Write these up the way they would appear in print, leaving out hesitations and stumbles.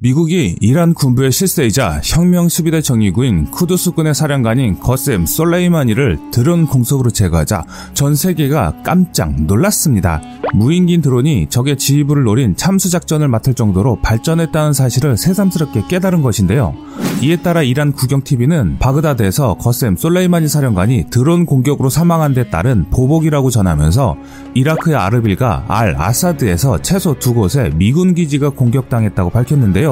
미국이 이란 군부의 실세이자 혁명수비대 정예군인 쿠두스군의 사령관인 거셈 솔레이마니를 드론 공습으로 제거하자 전 세계가 깜짝 놀랐습니다. 무인기 드론이 적의 지휘부를 노린 참수작전을 맡을 정도로 발전했다는 사실을 새삼스럽게 깨달은 것인데요. 이에 따라 이란 국영TV는 바그다드에서 거셈 솔레이마니 사령관이 드론 공격으로 사망한 데 따른 보복이라고 전하면서 이라크의 아르빌과 알-아사드에서 최소 2곳에 미군기지가 공격당했다고 밝혔는데요.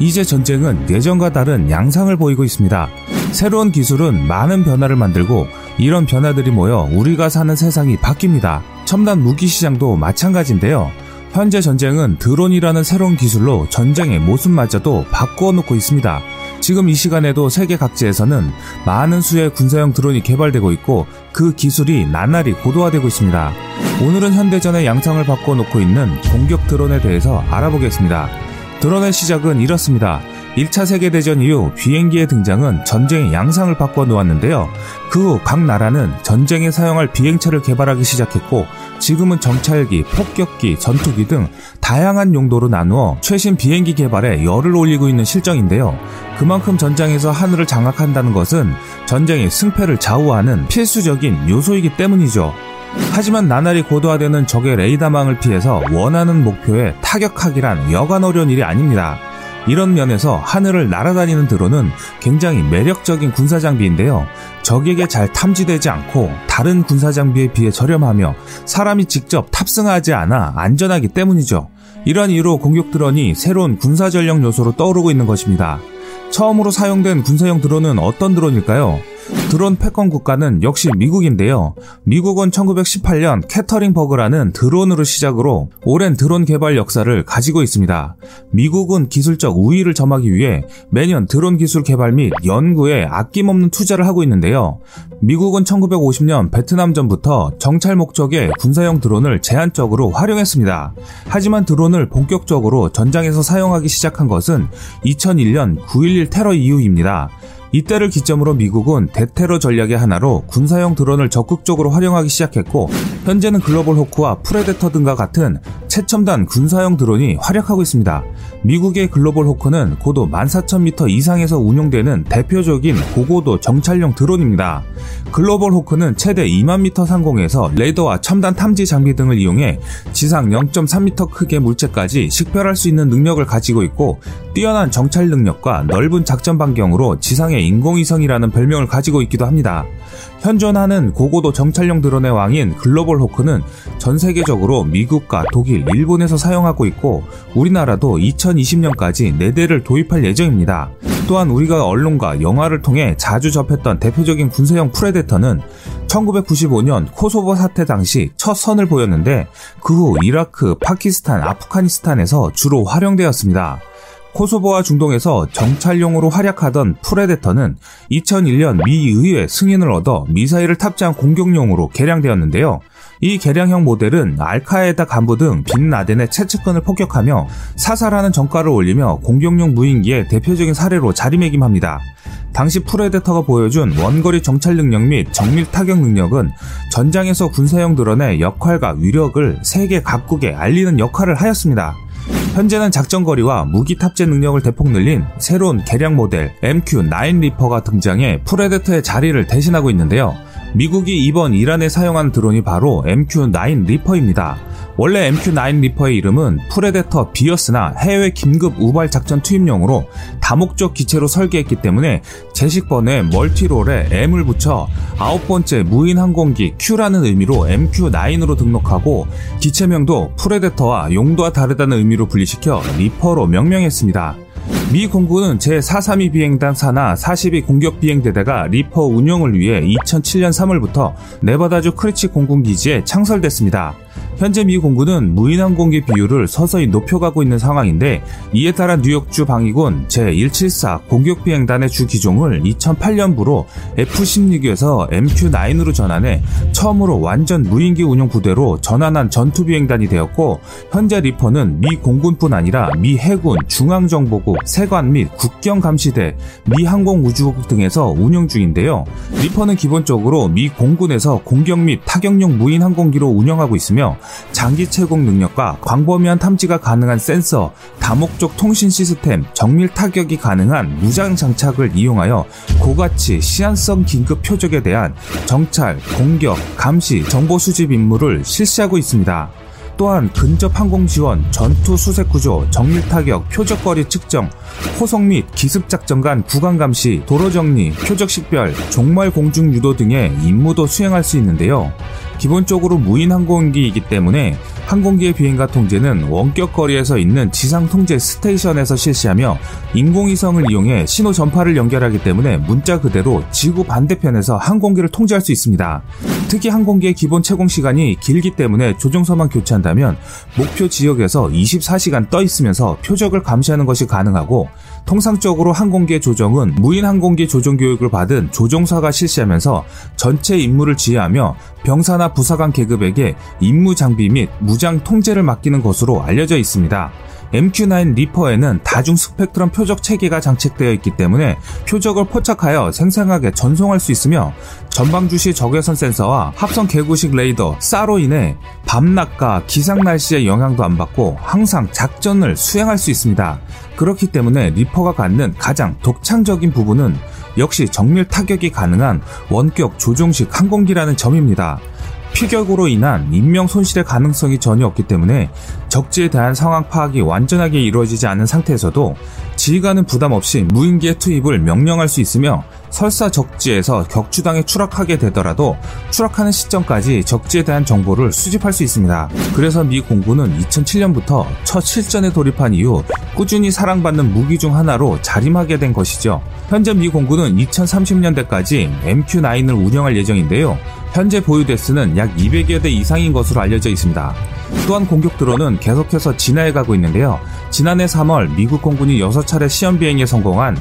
이제 전쟁은 예전과 다른 양상을 보이고 있습니다. 새로운 기술은 많은 변화를 만들고 이런 변화들이 모여 우리가 사는 세상이 바뀝니다. 첨단 무기 시장도 마찬가지인데요. 현재 전쟁은 드론이라는 새로운 기술로 전쟁의 모습마저도 바꾸어 놓고 있습니다. 지금 이 시간에도 세계 각지에서는 많은 수의 군사용 드론이 개발되고 있고 그 기술이 나날이 고도화되고 있습니다. 오늘은 현대전의 양상을 바꾸어 놓고 있는 공격 드론에 대해서 알아보겠습니다. 드론의 시작은 이렇습니다. 1차 세계대전 이후 비행기의 등장은 전쟁의 양상을 바꿔 놓았는데요. 그 후 각 나라는 전쟁에 사용할 비행체를 개발하기 시작했고 지금은 정찰기, 폭격기, 전투기 등 다양한 용도로 나누어 최신 비행기 개발에 열을 올리고 있는 실정인데요. 그만큼 전장에서 하늘을 장악한다는 것은 전쟁의 승패를 좌우하는 필수적인 요소이기 때문이죠. 하지만 나날이 고도화되는 적의 레이더망을 피해서 원하는 목표에 타격하기란 여간 어려운 일이 아닙니다. 이런 면에서 하늘을 날아다니는 드론은 굉장히 매력적인 군사장비인데요. 적에게 잘 탐지되지 않고 다른 군사장비에 비해 저렴하며 사람이 직접 탑승하지 않아 안전하기 때문이죠. 이런 이유로 공격 드론이 새로운 군사전략 요소로 떠오르고 있는 것입니다. 처음으로 사용된 군사용 드론은 어떤 드론일까요? 드론 패권 국가는 역시 미국인데요. 미국은 1918년 캐터링버그라는 드론으로 시작으로 오랜 드론 개발 역사를 가지고 있습니다. 미국은 기술적 우위를 점하기 위해 매년 드론 기술 개발 및 연구에 아낌없는 투자를 하고 있는데요. 미국은 1950년 베트남전부터 정찰 목적의 군사용 드론을 제한적으로 활용했습니다. 하지만 드론을 본격적으로 전장에서 사용하기 시작한 것은 2001년 9.11 테러 이후입니다. 이때를 기점으로 미국은 대테러 전략의 하나로 군사용 드론을 적극적으로 활용하기 시작했고 현재는 글로벌 호크와 프레데터 등과 같은 최첨단 군사용 드론이 활약하고 있습니다. 미국의 글로벌 호크는 고도 14,000m 이상에서 운용되는 대표적인 고고도 정찰용 드론입니다. 글로벌 호크는 최대 2만 미터 상공에서 레이더와 첨단 탐지 장비 등을 이용해 지상 0.3m 크기의 물체까지 식별할 수 있는 능력을 가지고 있고 뛰어난 정찰 능력과 넓은 작전 반경으로 지상의 인공위성이라는 별명을 가지고 있기도 합니다. 현존하는 고고도 정찰용 드론의 왕인 글로벌 호크는 전 세계적으로 미국과 독일, 일본에서 사용하고 있고 우리나라도 2020년까지 4대를 도입할 예정입니다. 또한 우리가 언론과 영화를 통해 자주 접했던 대표적인 군사형 프레데터는 1995년 코소보 사태 당시 첫 선을 보였는데 그 후 이라크, 파키스탄, 아프가니스탄에서 주로 활용되었습니다. 코소보와 중동에서 정찰용으로 활약하던 프레데터는 2001년 미 의회 승인을 얻어 미사일을 탑재한 공격용으로 개량되었는데요. 이 개량형 모델은 알카에다 간부 등 빈라덴의 최측근을 폭격하며 사살하는 전과를 올리며 공격용 무인기의 대표적인 사례로 자리매김합니다. 당시 프레데터가 보여준 원거리 정찰 능력 및 정밀 타격 능력은 전장에서 군사용 드론의 역할과 위력을 세계 각국에 알리는 역할을 하였습니다. 현재는 작전거리와 무기 탑재 능력을 대폭 늘린 새로운 개량 모델 MQ-9 리퍼가 등장해 프레데터의 자리를 대신하고 있는데요. 미국이 이번 이란에 사용한 드론이 바로 MQ-9 리퍼입니다. 원래 MQ-9 리퍼의 이름은 프레데터 비어스나 해외 긴급 우발 작전 투입용으로 다목적 기체로 설계했기 때문에 제식번에 멀티롤에 M을 붙여 9번째 무인 항공기 Q라는 의미로 MQ-9으로 등록하고 기체명도 프레데터와 용도와 다르다는 의미로 분리시켜 리퍼로 명명했습니다. 미 공군은 제432 비행단 산하 42 공격비행대대가 리퍼 운용을 위해 2007년 3월부터 네바다주 크리치 공군기지에 창설됐습니다. 현재 미 공군은 무인항공기 비율을 서서히 높여가고 있는 상황인데 이에 따라 뉴욕주 방위군 제174 공격비행단의 주 기종을 2008년부로 F-16에서 MQ-9으로 전환해 처음으로 완전 무인기 운용 부대로 전환한 전투비행단이 되었고 현재 리퍼는 미 공군뿐 아니라 미 해군, 중앙정보국, 세관 및 국경감시대, 미 항공우주국 등에서 운영 중인데요. 리퍼는 기본적으로 미 공군에서 공격 및 타격용 무인항공기로 운영하고 있으며 장기 채공 능력과 광범위한 탐지가 가능한 센서, 다목적 통신 시스템, 정밀 타격이 가능한 무장 장착을 이용하여 고가치 시한성 긴급 표적에 대한 정찰, 공격, 감시, 정보 수집 임무를 실시하고 있습니다. 또한 근접 항공지원, 전투 수색구조, 정밀타격, 표적거리 측정, 포속 및 기습작전 간 구간감시, 도로정리, 표적식별, 종말 공중유도 등의 임무도 수행할 수 있는데요. 기본적으로 무인항공기이기 때문에 항공기의 비행과 통제는 원격 거리에서 있는 지상통제 스테이션에서 실시하며 인공위성을 이용해 신호 전파를 연결하기 때문에 문자 그대로 지구 반대편에서 항공기를 통제할 수 있습니다. 특히 항공기의 기본 채공 시간이 길기 때문에 조종선만 교체한다면 목표 지역에서 24시간 떠 있으면서 표적을 감시하는 것이 가능하고, 통상적으로 항공기의 조종은 무인항공기 조종교육을 받은 조종사가 실시하면서 전체 임무를 지휘하며 병사나 부사관 계급에게 임무 장비 및 무장 통제를 맡기는 것으로 알려져 있습니다. MQ-9 리퍼에는 다중 스펙트럼 표적 체계가 장착되어 있기 때문에 표적을 포착하여 생생하게 전송할 수 있으며, 전방주시 적외선 센서와 합성 개구식 레이더, 쌀로 인해 밤낮과 기상 날씨의 영향도 안 받고 항상 작전을 수행할 수 있습니다. 그렇기 때문에 리퍼가 갖는 가장 독창적인 부분은 역시 정밀 타격이 가능한 원격 조종식 항공기라는 점입니다. 피격으로 인한 인명 손실의 가능성이 전혀 없기 때문에 적지에 대한 상황 파악이 완전하게 이루어지지 않은 상태에서도 지휘관은 부담 없이 무인기의 투입을 명령할 수 있으며, 설사 적지에서 격추당해 추락하게 되더라도 추락하는 시점까지 적지에 대한 정보를 수집할 수 있습니다. 그래서 미 공군은 2007년부터 첫 실전에 돌입한 이후 꾸준히 사랑받는 무기 중 하나로 자림하게 된 것이죠. 현재 미 공군은 2030년대까지 MQ-9을 운영할 예정인데요. 현재 보유 대수는 약 200여 대 이상인 것으로 알려져 있습니다. 또한 공격 드론은 계속해서 진화해가고 있는데요. 지난해 3월 미국 공군이 6차례 시험 비행에 성공한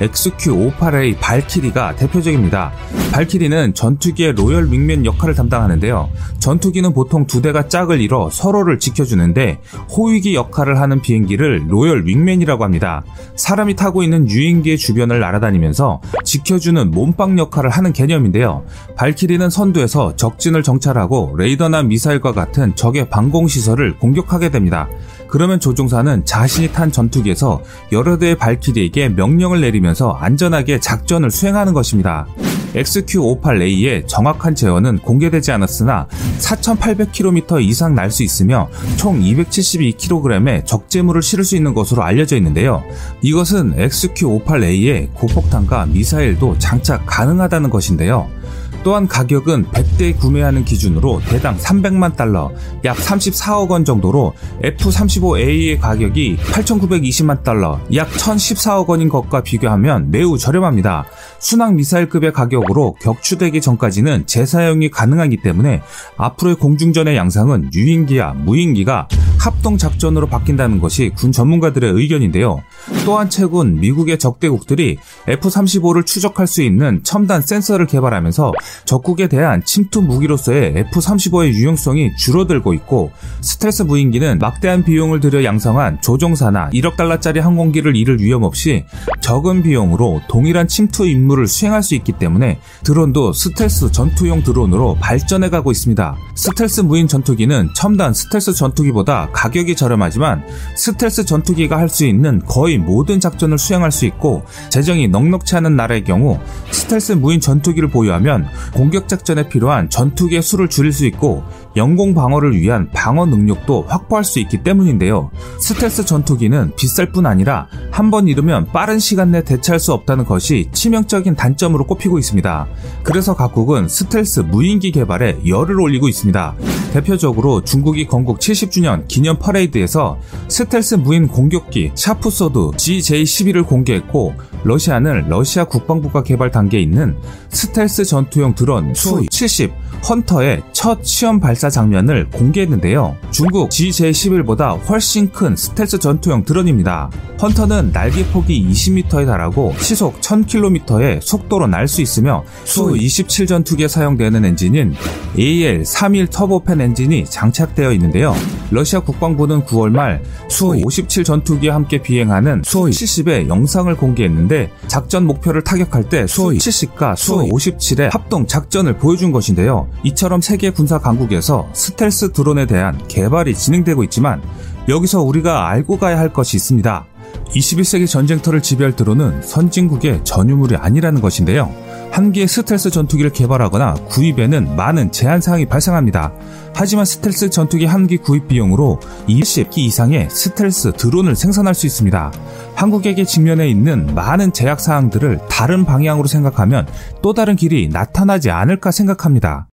XQ-58A 발키리가 대표적입니다. 발키리는 전투기의 로열 윙맨 역할을 담당하는데요. 전투기는 보통 두 대가 짝을 이뤄 서로를 지켜주는데, 호위기 역할을 하는 비행기를 로열 윙맨이라고 합니다. 사람이 타고 있는 유인기의 주변을 날아다니면서 지켜주는 몸빵 역할을 하는 개념인데요. 발키리는 선두에서 적진을 정찰하고 레이더나 미사일과 같은 적의 방공시설을 공격하게 됩니다. 그러면 조종사는 자신이 탄 전투기에서 여러 대의 발키리에게 명령을 내리면서 안전하게 작전을 수행하는 것입니다. XQ-58A의 정확한 제어는 공개되지 않았으나 4,800km 이상 날 수 있으며 총 272kg의 적재물을 실을 수 있는 것으로 알려져 있는데요. 이것은 XQ-58A의 고폭탄과 미사일도 장착 가능하다는 것인데요. 또한 가격은 100대 구매하는 기준으로 대당 300만 달러, 약 34억 원 정도로 F-35A의 가격이 8,920만 달러, 약 1,014억 원인 것과 비교하면 매우 저렴합니다. 순항 미사일급의 가격으로 격추되기 전까지는 재사용이 가능하기 때문에 앞으로의 공중전의 양상은 유인기와 무인기가 합동작전으로 바뀐다는 것이 군 전문가들의 의견인데요. 또한 최근 미국의 적대국들이 F-35를 추적할 수 있는 첨단 센서를 개발하면서 적국에 대한 침투 무기로서의 F-35의 유용성이 줄어들고 있고, 스텔스 무인기는 막대한 비용을 들여 양성한 조종사나 1억 달러짜리 항공기를 잃을 위험 없이 적은 비용으로 동일한 침투 임무를 수행할 수 있기 때문에 드론도 스텔스 전투용 드론으로 발전해가고 있습니다. 스텔스 무인 전투기는 첨단 스텔스 전투기보다 가격이 저렴하지만 스텔스 전투기가 할 수 있는 거의 모든 작전을 수행할 수 있고, 재정이 넉넉치 않은 나라의 경우 스텔스 무인 전투기를 보유하면 공격 작전에 필요한 전투기의 수를 줄일 수 있고 영공 방어를 위한 방어 능력도 확보할 수 있기 때문인데요. 스텔스 전투기는 비쌀 뿐 아니라 한번 잃으면 빠른 시간 내 대체할 수 없다는 것이 치명적인 단점으로 꼽히고 있습니다. 그래서 각국은 스텔스 무인기 개발에 열을 올리고 있습니다. 대표적으로 중국이 건국 70주년 기념 퍼레이드에서 스텔스 무인 공격기 샤프소드 GJ-11을 공개했고, 러시아는 러시아 국방부가 개발 단계에 있는 스텔스 전투용 드론 수호 70 헌터의 첫 시험 발사 장면을 공개했는데요. 중국 GJ-11보다 훨씬 큰 스텔스 전투용 드론입니다. 헌터는 날개폭이 20m에 달하고 시속 1000km의 속도로 날 수 있으며 수호 27 전투기에 사용되는 엔진인 AL-31 터보팬 엔진이 장착되어 있는데요. 러시아 국방부는 9월 말 수호 57 전투기와 함께 비행하는 수호 70의 영상을 공개했는데, 작전 목표를 타격할 때 수호 70과 수호 57의 합동 작전을 보여준 있는 것인데요. 이처럼 세계 군사 강국에서 스텔스 드론에 대한 개발이 진행되고 있지만 여기서 우리가 알고 가야 할 것이 있습니다. 21세기 전쟁터를 지배할 드론은 선진국의 전유물이 아니라는 것인데요. 한 개의 스텔스 전투기를 개발하거나 구입에는 많은 제한사항이 발생합니다. 하지만 스텔스 전투기 한 기 구입 비용으로 20기 이상의 스텔스 드론을 생산할 수 있습니다. 한국에게 직면해 있는 많은 제약사항들을 다른 방향으로 생각하면 또 다른 길이 나타나지 않을까 생각합니다.